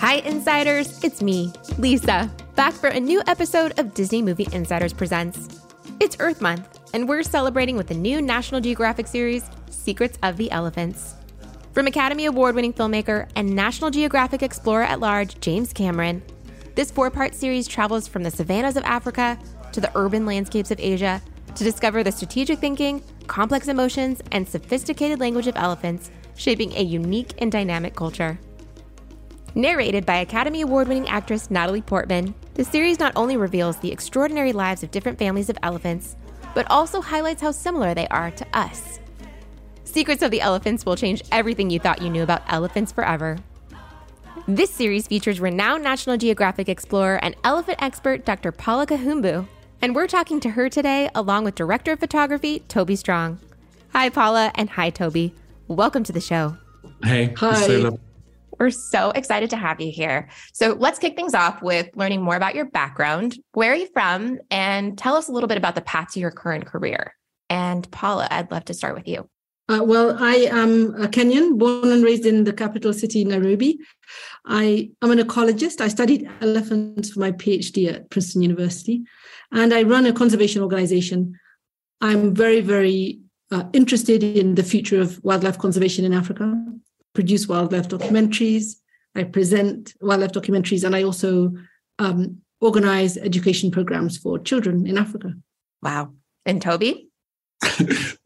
Hi, Insiders. It's me, Lisa, back for a new episode of Disney Movie Insiders Presents. It's Earth Month, and we're celebrating with the new National Geographic series, Secrets of the Elephants. From Academy Award-winning filmmaker and National Geographic Explorer at Large, James Cameron, this four-part series travels from the savannas of Africa to the urban landscapes of Asia to discover the strategic thinking, complex emotions, and sophisticated language of elephants, shaping a unique and dynamic culture. Narrated by Academy Award-winning actress Natalie Portman, the series not only reveals the extraordinary lives of different families of elephants, but also highlights how similar they are to us. Secrets of the Elephants will change everything you thought you knew about elephants forever. This series features renowned National Geographic explorer and elephant expert Dr. Paula Kahumbu, and we're talking to her today along with director of photography Toby Strong. Hi, Paula, and hi, Toby. Welcome to the show. Hey. Hi. We're so excited to have you here. So let's kick things off with learning more about your background. Where are you from? And tell us a little bit about the path to your current career. And Paula, I'd love to start with you. I am a Kenyan, born and raised in the capital city, Nairobi. I am an ecologist. I studied elephants for my PhD at Princeton University, and I run a conservation organization. I'm very, very interested in the future of wildlife conservation in Africa. Produce wildlife documentaries. I present wildlife documentaries, and I also organize education programs for children in Africa. Wow. And Toby?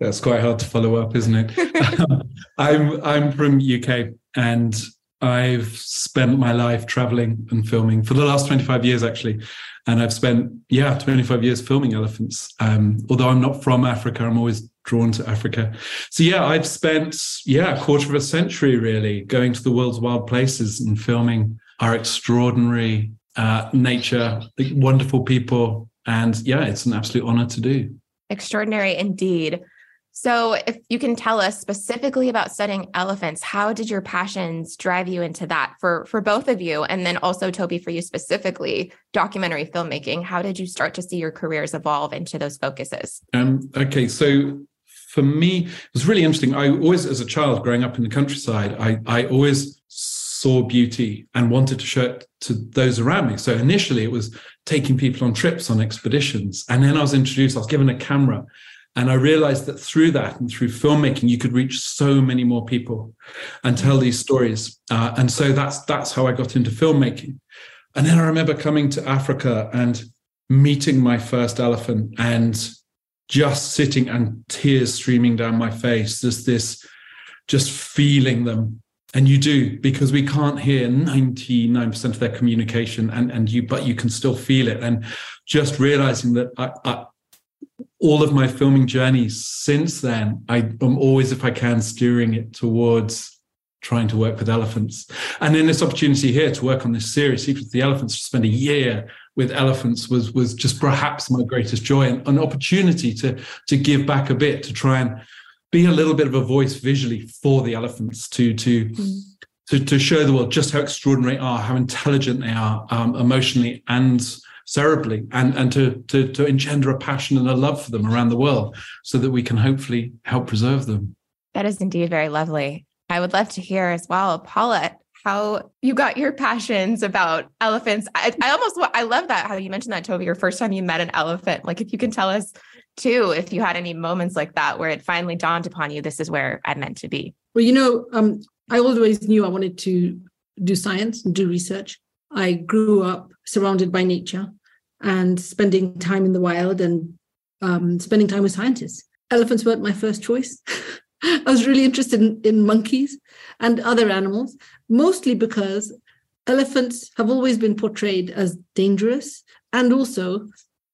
That's quite hard to follow up, isn't it? I'm from UK, and I've spent my life traveling and filming for the last 25 years, actually. And I've spent, 25 years filming elephants. Although I'm not from Africa, I'm always drawn to Africa. So I've spent, a quarter of a century really going to the world's wild places and filming our extraordinary nature, wonderful people. And it's an absolute honor to do. Extraordinary indeed. So if you can tell us specifically about studying elephants, how did your passions drive you into that for both of you? And then also, Toby, for you specifically, documentary filmmaking, how did you start to see your careers evolve into those focuses? So for me, it was really interesting. I always, as a child growing up in the countryside, I always saw beauty and wanted to show it to those around me. So initially it was taking people on trips, on expeditions. And then I was given a camera. And I realized that through that and through filmmaking, you could reach so many more people and tell these stories. And so that's how I got into filmmaking. And then I remember coming to Africa and meeting my first elephant and just sitting and tears streaming down my face. There's this just feeling them. And you do, because we can't hear 99% of their communication, but you can still feel it. And just realizing that all of my filming journeys since then, I'm always, if I can, steering it towards trying to work with elephants. And then this opportunity here to work on this series, Secrets of the Elephants, to spend a year with elephants was just perhaps my greatest joy, and an opportunity to give back a bit, to try and be a little bit of a voice visually for the elephants, to show the world just how extraordinary they are, how intelligent they are, emotionally and cerebrally, and to engender a passion and a love for them around the world so that we can hopefully help preserve them. That is indeed very lovely. I would love to hear as well, Paula, how you got your passions about elephants. I love that, how you mentioned that, Toby, your first time you met an elephant. Like, if you can tell us too, if you had any moments like that where it finally dawned upon you, this is where I meant to be. Well, I always knew I wanted to do science and do research. I grew up surrounded by nature and spending time in the wild and spending time with scientists. Elephants weren't my first choice. I was really interested in monkeys and other animals, mostly because elephants have always been portrayed as dangerous, and also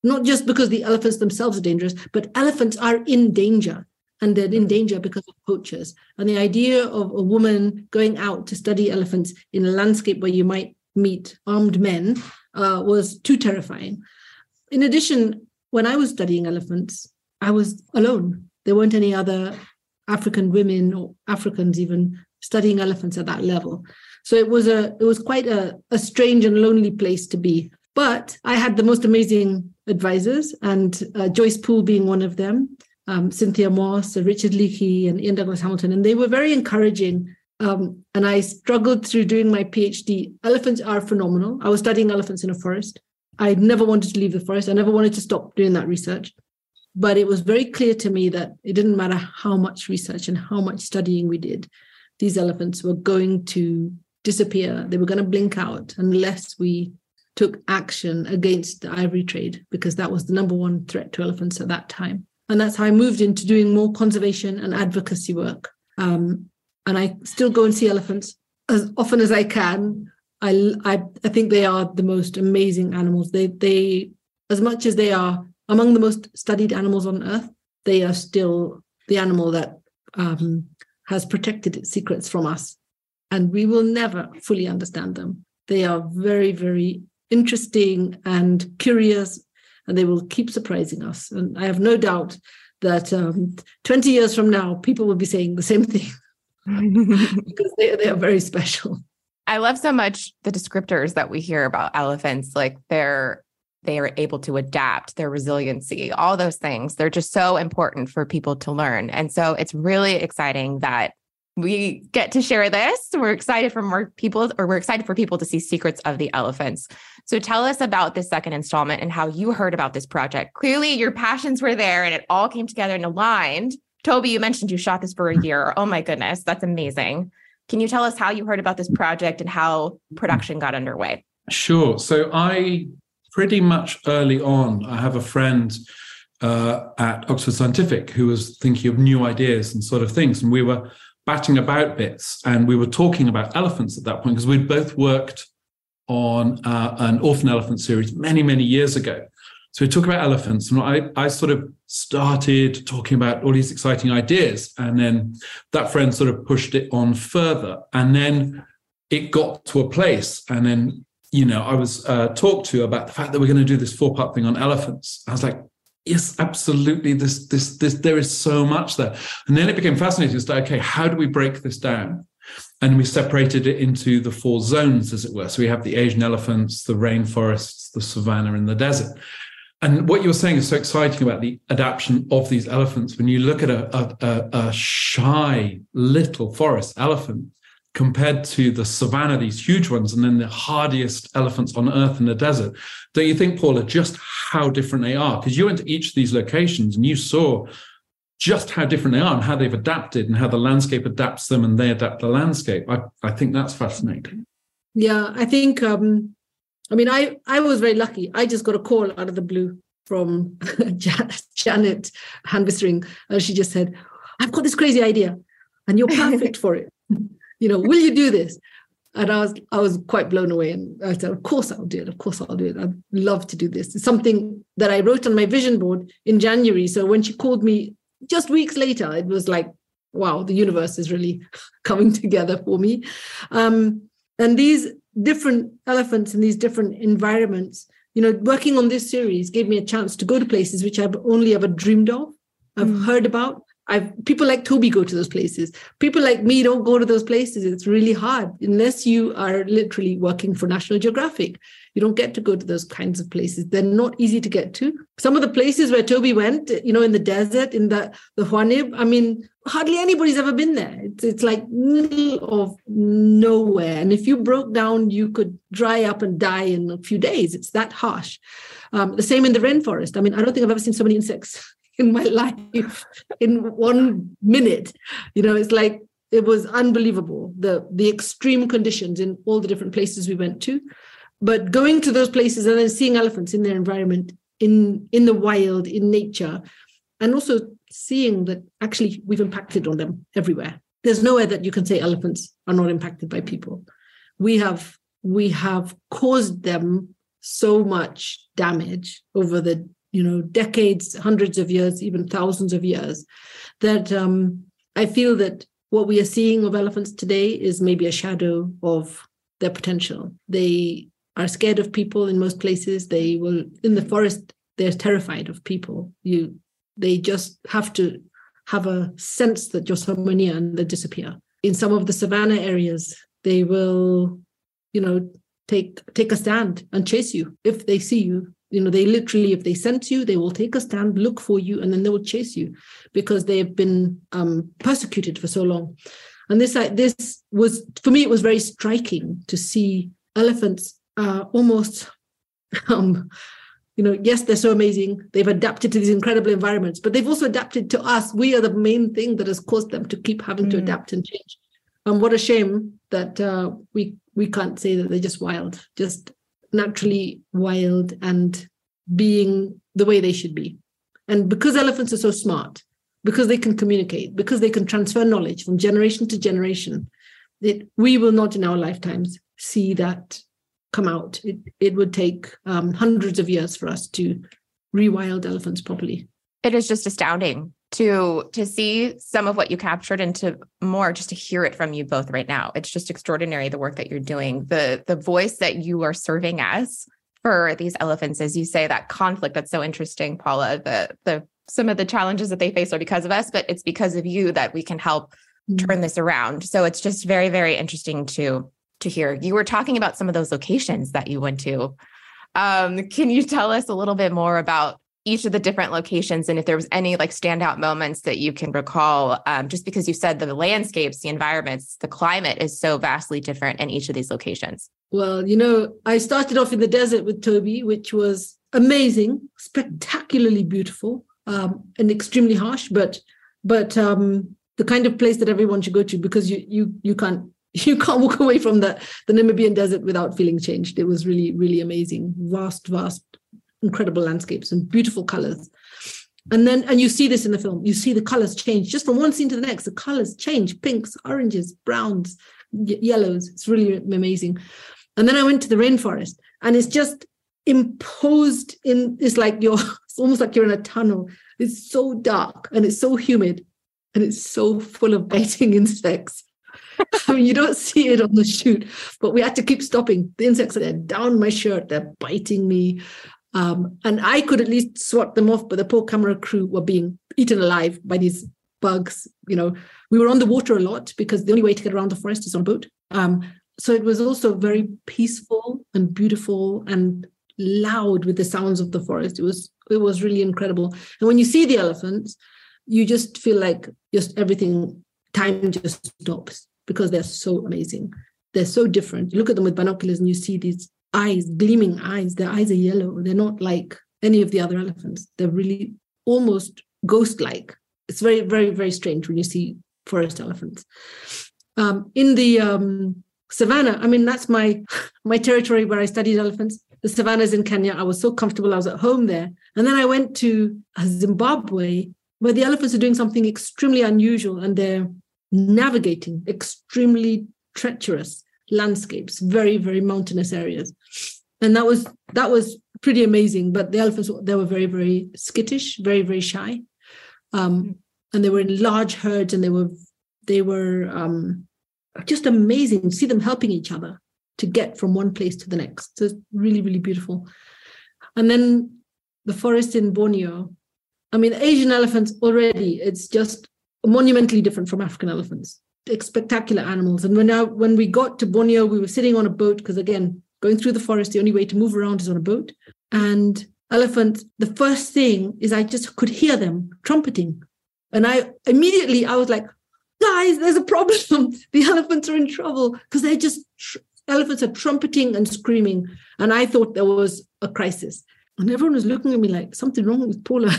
not just because the elephants themselves are dangerous, but elephants are in danger, and they're in danger because of poachers. And the idea of a woman going out to study elephants in a landscape where you might meet armed men was too terrifying. In addition, when I was studying elephants, I was alone. There weren't any other African women or Africans even studying elephants at that level. So it was quite a strange and lonely place to be. But I had the most amazing advisors, and Joyce Poole being one of them, Cynthia Moss, Richard Leakey, and Ian Douglas Hamilton. And they were very encouraging and I struggled through doing my PhD. Elephants are phenomenal. I was studying elephants in a forest. I never wanted to leave the forest. I never wanted to stop doing that research. But it was very clear to me that it didn't matter how much research and how much studying we did. These elephants were going to disappear. They were going to blink out unless we took action against the ivory trade, because that was the number one threat to elephants at that time. And that's how I moved into doing more conservation and advocacy work. And I still go and see elephants as often as I can. I think they are the most amazing animals. They, as much as they are among the most studied animals on Earth, they are still the animal that has protected its secrets from us. And we will never fully understand them. They are very, very interesting and curious, and they will keep surprising us. And I have no doubt that 20 years from now, people will be saying the same thing because they are very special. I love so much the descriptors that we hear about elephants, like they are able to adapt, their resiliency, all those things. They're just so important for people to learn. And so it's really exciting that we get to share this. We're excited for people to see Secrets of the Elephants. So tell us about this second installment and how you heard about this project. Clearly your passions were there and it all came together and aligned. Toby, you mentioned you shot this for a year. Oh my goodness, that's amazing. Can you tell us how you heard about this project and how production got underway? Sure. So I pretty much early on, I have a friend at Oxford Scientific who was thinking of new ideas and sort of things. And we were batting about bits, and we were talking about elephants at that point because we'd both worked on an orphan elephant series many, many years ago. So we talked about elephants, and I sort of started talking about all these exciting ideas, and then that friend sort of pushed it on further, and then it got to a place, and then, you know, I was talked to about the fact that we're going to do this 4-part thing on elephants. I was like, yes, absolutely. This, there is so much there. And then it became fascinating. It's like, okay, how do we break this down? And we separated it into the 4 zones, as it were. So we have the Asian elephants, the rainforests, the savannah, and the desert. And what you're saying is so exciting about the adaptation of these elephants. When you look at a shy little forest elephant compared to the savannah, these huge ones, and then the hardiest elephants on Earth in the desert, don't you think, Paula, just how different they are? Because you went to each of these locations and you saw just how different they are and how they've adapted and how the landscape adapts them and they adapt the landscape. I think that's fascinating. Yeah, I think, I was very lucky. I just got a call out of the blue from Janet Hanvisring. She just said, I've got this crazy idea and you're perfect for it. You know, will you do this? And I was quite blown away. And I said, of course I'll do it. Of course I'll do it. I'd love to do this. It's something that I wrote on my vision board in January. So when she called me just weeks later, it was like, wow, the universe is really coming together for me. And these different elephants and these different environments, you know, working on this series gave me a chance to go to places which I've only ever dreamed of, I've heard about. People like Toby go to those places. People like me don't go to those places. It's really hard unless you are literally working for National Geographic. You don't get to go to those kinds of places. They're not easy to get to. Some of the places where Toby went, you know, in the desert, in the Huanib, I mean, hardly anybody's ever been there. It's like middle of nowhere. And if you broke down, you could dry up and die in a few days. It's that harsh. The same in the rainforest. I mean, I don't think I've ever seen so many insects in my life in 1 minute. You know, it's like, it was unbelievable, the extreme conditions in all the different places we went to. But going to those places and then seeing elephants in their environment, in the wild, in nature, and also seeing that actually we've impacted on them everywhere. There's nowhere that you can say elephants are not impacted by people. We have caused them so much damage over the, you know, decades, hundreds of years, even thousands of years, that I feel that what we are seeing of elephants today is maybe a shadow of their potential. They are scared of people in most places. They will, in the forest, they're terrified of people. They just have to have a sense that you're somewhere near and they disappear. In some of the savannah areas, they will, you know, take a stand and chase you if they see you. You know, they literally, if they sense you, they will take a stand, look for you, and then they will chase you because they have been persecuted for so long. And this was, for me, it was very striking to see elephants almost, yes, they're so amazing. They've adapted to these incredible environments, but they've also adapted to us. We are the main thing that has caused them to keep having to adapt and change. And what a shame that we can't say that they're just wild, just naturally wild and being the way they should be. And because elephants are so smart, because they can communicate, because they can transfer knowledge from generation to generation, we will not in our lifetimes see that come out. It would take hundreds of years for us to rewild elephants properly. It is just astounding to see some of what you captured and to more just to hear it from you both right now. It's just extraordinary, the work that you're doing, the voice that you are serving as for these elephants, as you say, that conflict. That's so interesting, Paula. Some of the challenges that they face are because of us, but it's because of you that we can help turn this around. So it's just very, very interesting to hear. You were talking about some of those locations that you went to. Can you tell us a little bit more about each of the different locations and if there was any like standout moments that you can recall, just because you said the landscapes, the environments, the climate is so vastly different in each of these locations? Well, I started off in the desert with Toby, which was amazing, spectacularly beautiful, and extremely harsh, but the kind of place that everyone should go to, because you can't walk away from the Namibian desert without feeling changed. It was really, really amazing. Vast, incredible landscapes and beautiful colors. And you see this in the film. You see the colors change just from one scene to the next. The colors change: pinks, oranges, browns, yellows. It's really amazing. And then I went to the rainforest, and it's just imposed in. It's almost like you're in a tunnel. It's so dark and it's so humid and it's so full of biting insects. I mean, you don't see it on the shoot, but we had to keep stopping. The insects are there, down my shirt, they're biting me. And I could at least swat them off, but the poor camera crew were being eaten alive by these bugs. We were on the water a lot because the only way to get around the forest is on a boat. So it was also very peaceful and beautiful and loud with the sounds of the forest. It was really incredible. And when you see the elephants, you just feel like time just stops because they're so amazing. They're so different. You look at them with binoculars and you see these eyes, gleaming eyes. Their eyes are yellow. They're not like any of the other elephants. They're really almost ghost-like. It's very, very, very strange when you see forest elephants. In the savannah, that's my territory where I studied elephants. The savannas in Kenya, I was so comfortable. I was at home there. And then I went to Zimbabwe, where the elephants are doing something extremely unusual, and they're navigating extremely treacherous landscapes, very, very mountainous areas. And that was pretty amazing. But the elephants, they were very, very skittish, very, very shy. And they were in large herds, and they were just amazing to see them helping each other to get from one place to the next. So it's really, really beautiful. And then the forest in Borneo. Asian elephants already, it's just monumentally different from African elephants. Spectacular animals. And when we got to Borneo, we were sitting on a boat because, again, going through the forest, the only way to move around is on a boat. And elephants, the first thing is I just could hear them trumpeting. And I was like, guys, there's a problem. The elephants are in trouble because they're just... elephants are trumpeting and screaming. And I thought there was a crisis. And everyone was looking at me like, something wrong with Paula.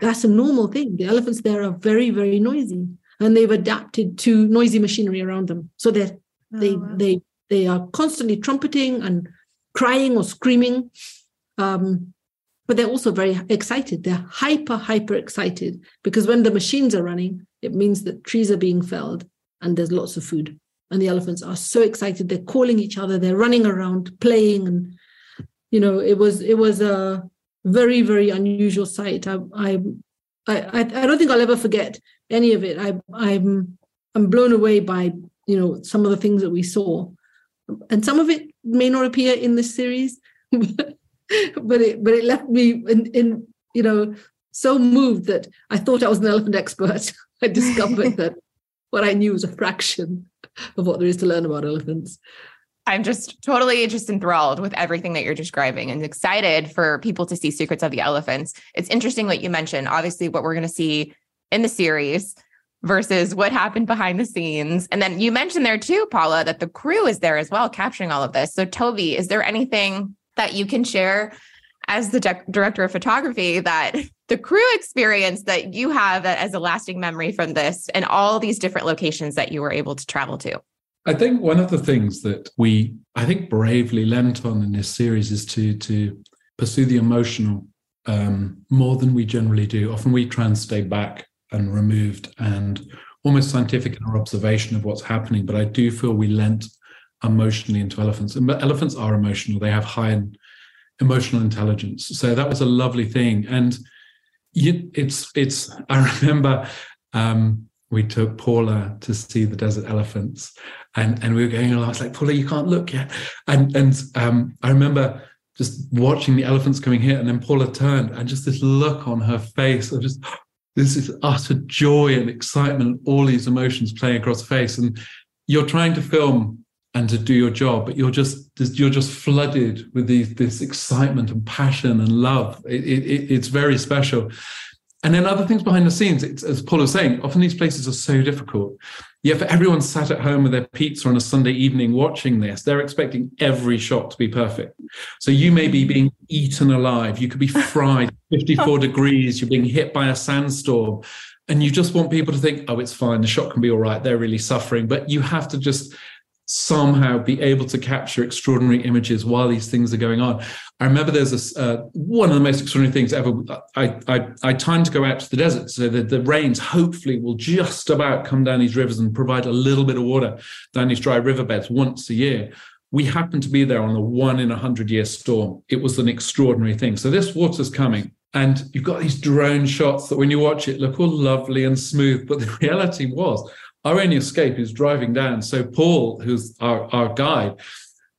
That's a normal thing. The elephants there are very, very noisy. And they've adapted to noisy machinery around them. So that they are constantly trumpeting and crying or screaming. But they're also very excited. They're hyper excited. Because when the machines are running, it means that trees are being felled and there's lots of food. And the elephants are so excited. They're calling each other. They're running around, playing. And, it was a very, very unusual sight. I don't think I'll ever forget any of it. I'm blown away by, some of the things that we saw. And some of it may not appear in this series, but it left me in so moved that I thought I was an elephant expert. I discovered that what I knew was a fraction of what there is to learn about elephants. I'm just enthralled with everything that you're describing and excited for people to see Secrets of the Elephants. It's interesting what you mentioned. Obviously, what we're going to see in the series versus what happened behind the scenes. And then you mentioned there too, Paula, that the crew is there as well, capturing all of this. So Toby, is there anything that you can share as the director of photography that the crew experience that you have as a lasting memory from this and all these different locations that you were able to travel to? I think one of the things that we, I think, bravely lent on in this series is to pursue the emotional more than we generally do. Often we try and stay back and removed and almost scientific in our observation of what's happening. But I do feel we lent emotionally into elephants. And elephants are emotional. They have high emotional intelligence. So that was a lovely thing. And I remember we took Paula to see the desert elephants and we were going along. I was like, Paula, you can't look yet. And I remember just watching the elephants coming here, and then Paula turned and just this look on her face of just this is utter joy and excitement, all these emotions playing across the face. And you're trying to film and to do your job, but you're just flooded with this excitement and passion and love. It's very special. And then other things behind the scenes, it's, as Paul was saying, often these places are so difficult. Yet for everyone sat at home with their pizza on a Sunday evening watching this, they're expecting every shot to be perfect. So you may be being eaten alive. You could be fried 54 degrees. You're being hit by a sandstorm. And you just want people to think, oh, it's fine. The shot can be all right. They're really suffering. But you have to just somehow be able to capture extraordinary images while these things are going on. I remember there's this one of the most extraordinary things ever. I timed to go out to the desert so that the rains hopefully will just about come down these rivers and provide a little bit of water down these dry riverbeds once a year. We happened to be there on a 1 in 100 year storm. It was an extraordinary thing. So this water's coming. And you've got these drone shots that when you watch it look all lovely and smooth. But the reality was, our only escape is driving down. So Paul, who's our guide,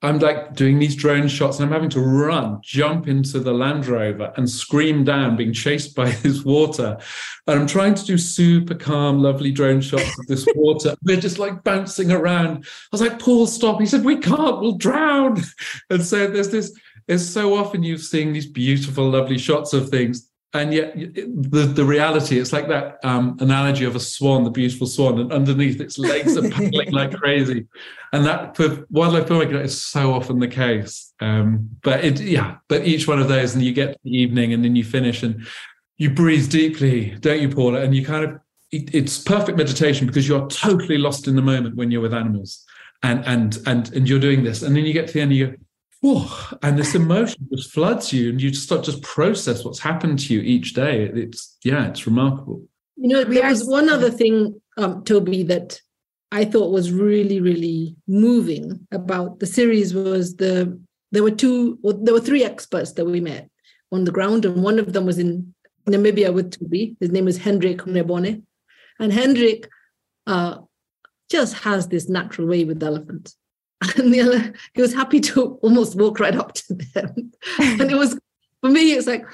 I'm like doing these drone shots and I'm having to run, jump into the Land Rover and scream down, being chased by this water. And I'm trying to do super calm, lovely drone shots of this water. We're just like bouncing around. I was like, Paul, stop. He said, we can't, we'll drown. And so there's this, it's so often you've seen these beautiful, lovely shots of things. And yet the reality, it's like that analogy of a swan, the beautiful swan, and underneath its legs are paddling like crazy. And that for wildlife filmmaking, that is so often the case. But each one of those, and you get to the evening and then you finish and you breathe deeply, don't you, Paula? And you kind of, it's perfect meditation because you're totally lost in the moment when you're with animals and you're doing this. And then you get to the end and you go, oh, and this emotion just floods you and you just start to process what's happened to you each day. It's remarkable. You know, there was one other thing, Toby, that I thought was really, really moving about the series was there were three experts that we met on the ground. And one of them was in Namibia with Toby. His name is Hendrik Mnebone. And Hendrik just has this natural way with elephants. And he was happy to almost walk right up to them. And it was, for me, it's like,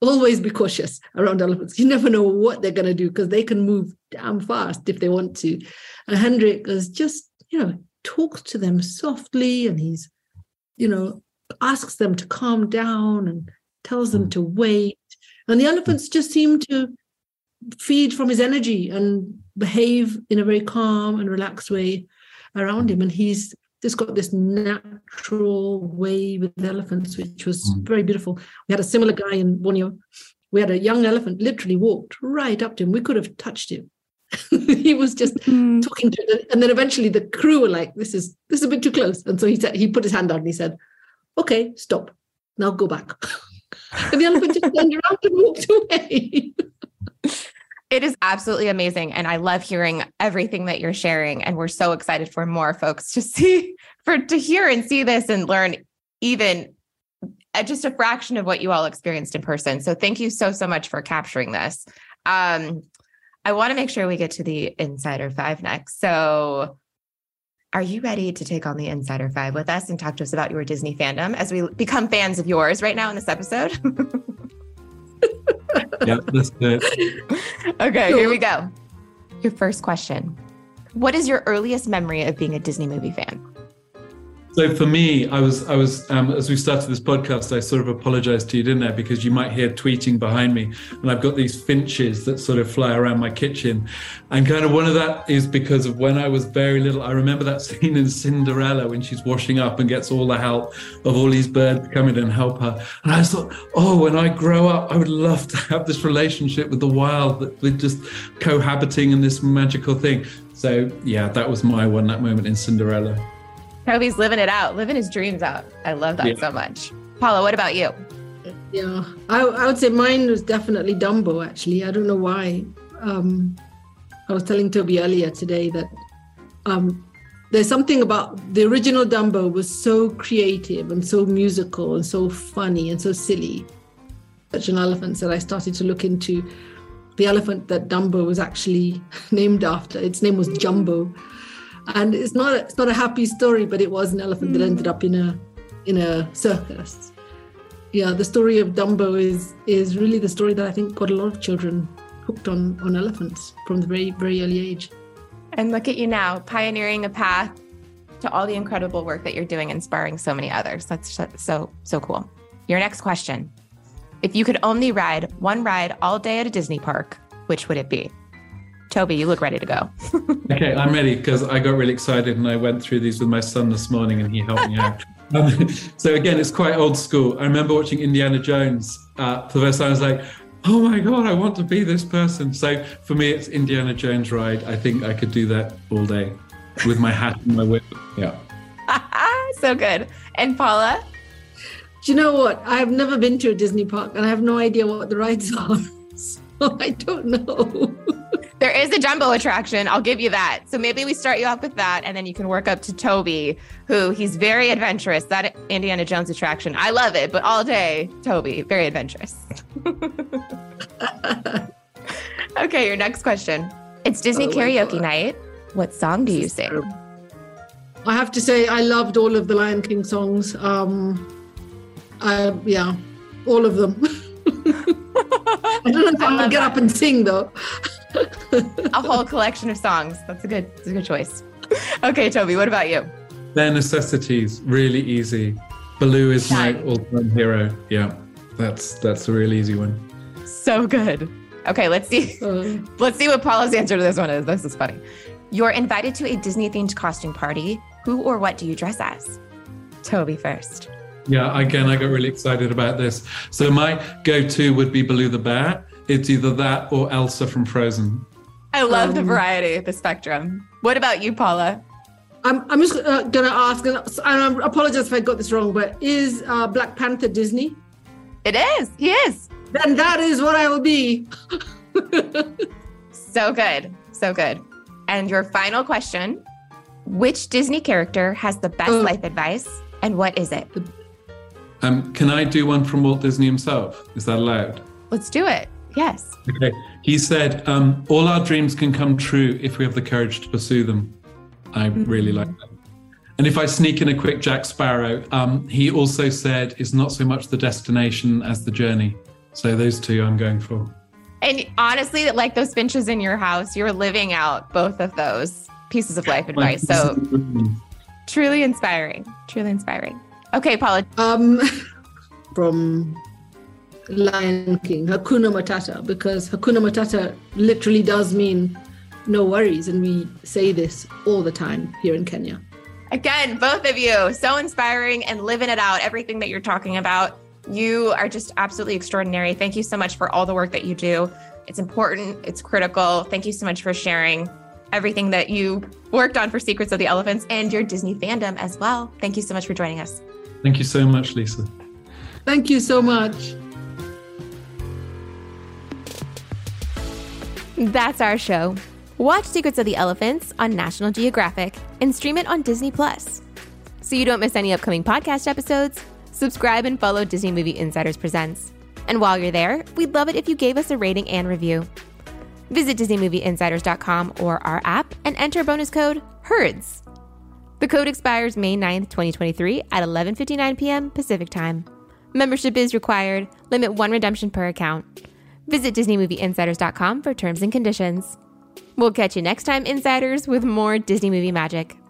always be cautious around elephants. You never know what they're going to do because they can move damn fast if they want to. And Hendrik is just, talks to them softly and he's, asks them to calm down and tells them to wait. And the elephants just seem to feed from his energy and behave in a very calm and relaxed way around him. And he's just got this natural way with elephants, which was very beautiful. We had a similar guy in Borneo. We had a young elephant literally walked right up to him. We could have touched him. He was just talking to him. And then eventually the crew were like, this is a bit too close. And so he put his hand out and he said, okay, stop. Now go back. And the elephant just turned around and walked away. It is absolutely amazing. And I love hearing everything that you're sharing. And we're so excited for more folks to see, to hear and see this and learn even just a fraction of what you all experienced in person. So thank you so much for capturing this. I want to make sure we get to the Insider Five next. So are you ready to take on the Insider Five with us and talk to us about your Disney fandom as we become fans of yours right now in this episode? Yep, let's do it. Okay, cool. Here we go. Your first question. What is your earliest memory of being a Disney movie fan? So for me, I was as we started this podcast, I sort of apologized to you, didn't I? Because you might hear tweeting behind me, and I've got these finches that sort of fly around my kitchen. And kind of one of that is because of when I was very little. I remember that scene in Cinderella when she's washing up and gets all the help of all these birds coming and help her. And I just thought, oh, when I grow up, I would love to have this relationship with the wild, that we're just cohabiting in this magical thing. So yeah, that was my one, that moment in Cinderella. Toby's living it out, living his dreams out. I love that so much. Paula, what about you? Yeah, I would say mine was definitely Dumbo, actually. I don't know why. I was telling Toby earlier today that there's something about the original Dumbo was so creative and so musical and so funny and so silly. Such an elephant that I started to look into the elephant that Dumbo was actually named after. Its name was Jumbo. And it's not a happy story, but it was an elephant that ended up in a circus. Yeah, the story of Dumbo is really the story that I think got a lot of children hooked on elephants from the very, very early age. And look at you now, pioneering a path to all the incredible work that you're doing, inspiring so many others. That's so cool. Your next question. If you could only ride one ride all day at a Disney park, which would it be? Toby, you look ready to go. Okay, I'm ready because I got really excited and I went through these with my son this morning and he helped me out. So again, it's quite old school. I remember watching Indiana Jones for the first time. I was like, oh my God, I want to be this person. So for me, it's Indiana Jones ride. I think I could do that all day with my hat and my whip. Yeah. So good. And Paula? Do you know what? I've never been to a Disney park and I have no idea what the rides are. So I don't know. There is a Jumbo attraction. I'll give you that. So maybe we start you off with that, and then you can work up to Toby, who he's very adventurous. That Indiana Jones attraction, I love it, but all day, Toby, very adventurous. Okay, your next question. It's Disney karaoke night. What song do you sing? I have to say I loved all of the Lion King songs. Yeah, all of them. I don't know if I'm going to get up and sing, though. A whole collection of songs. That's a good choice. Okay, Toby, what about you? Their Necessities, really easy. Baloo is my all-time hero. Yeah, that's a real easy one. So good. Okay, let's see. Let's see what Paula's answer to this one is. This is funny. You're invited to a Disney-themed costume party. Who or what do you dress as? Toby first. Yeah, again, I got really excited about this. So my go-to would be Baloo the Bear. It's either that or Elsa from Frozen. I love the variety, the spectrum. What about you, Paula? I'm just going to ask, and I apologize if I got this wrong, but is Black Panther Disney? It is. He is. Then that is what I will be. So good. So good. And your final question, which Disney character has the best life advice and what is it? Can I do one from Walt Disney himself? Is that allowed? Let's do it. Yes. Okay. He said, all our dreams can come true if we have the courage to pursue them. I really like that. And if I sneak in a quick Jack Sparrow, he also said, it's not so much the destination as the journey. So those two I'm going for. And honestly, like those finches in your house, you're living out both of those pieces of life advice. So truly inspiring, truly inspiring. Okay, Paula. From Lion King, Hakuna Matata, because Hakuna Matata literally does mean no worries. And we say this all the time here in Kenya. Again, both of you, so inspiring and living it out, everything that you're talking about. You are just absolutely extraordinary. Thank you so much for all the work that you do. It's important. It's critical. Thank you so much for sharing everything that you worked on for Secrets of the Elephants and your Disney fandom as well. Thank you so much for joining us. Thank you so much, Lisa. Thank you so much. That's our show. Watch Secrets of the Elephants on National Geographic and stream it on Disney+. So you don't miss any upcoming podcast episodes, subscribe and follow Disney Movie Insiders Presents. And while you're there, we'd love it if you gave us a rating and review. Visit DisneyMovieInsiders.com or our app and enter bonus code HERDS. The code expires May 9th, 2023 at 11:59 p.m. Pacific Time. Membership is required. Limit one redemption per account. Visit DisneyMovieInsiders.com for terms and conditions. We'll catch you next time, Insiders, with more Disney movie magic.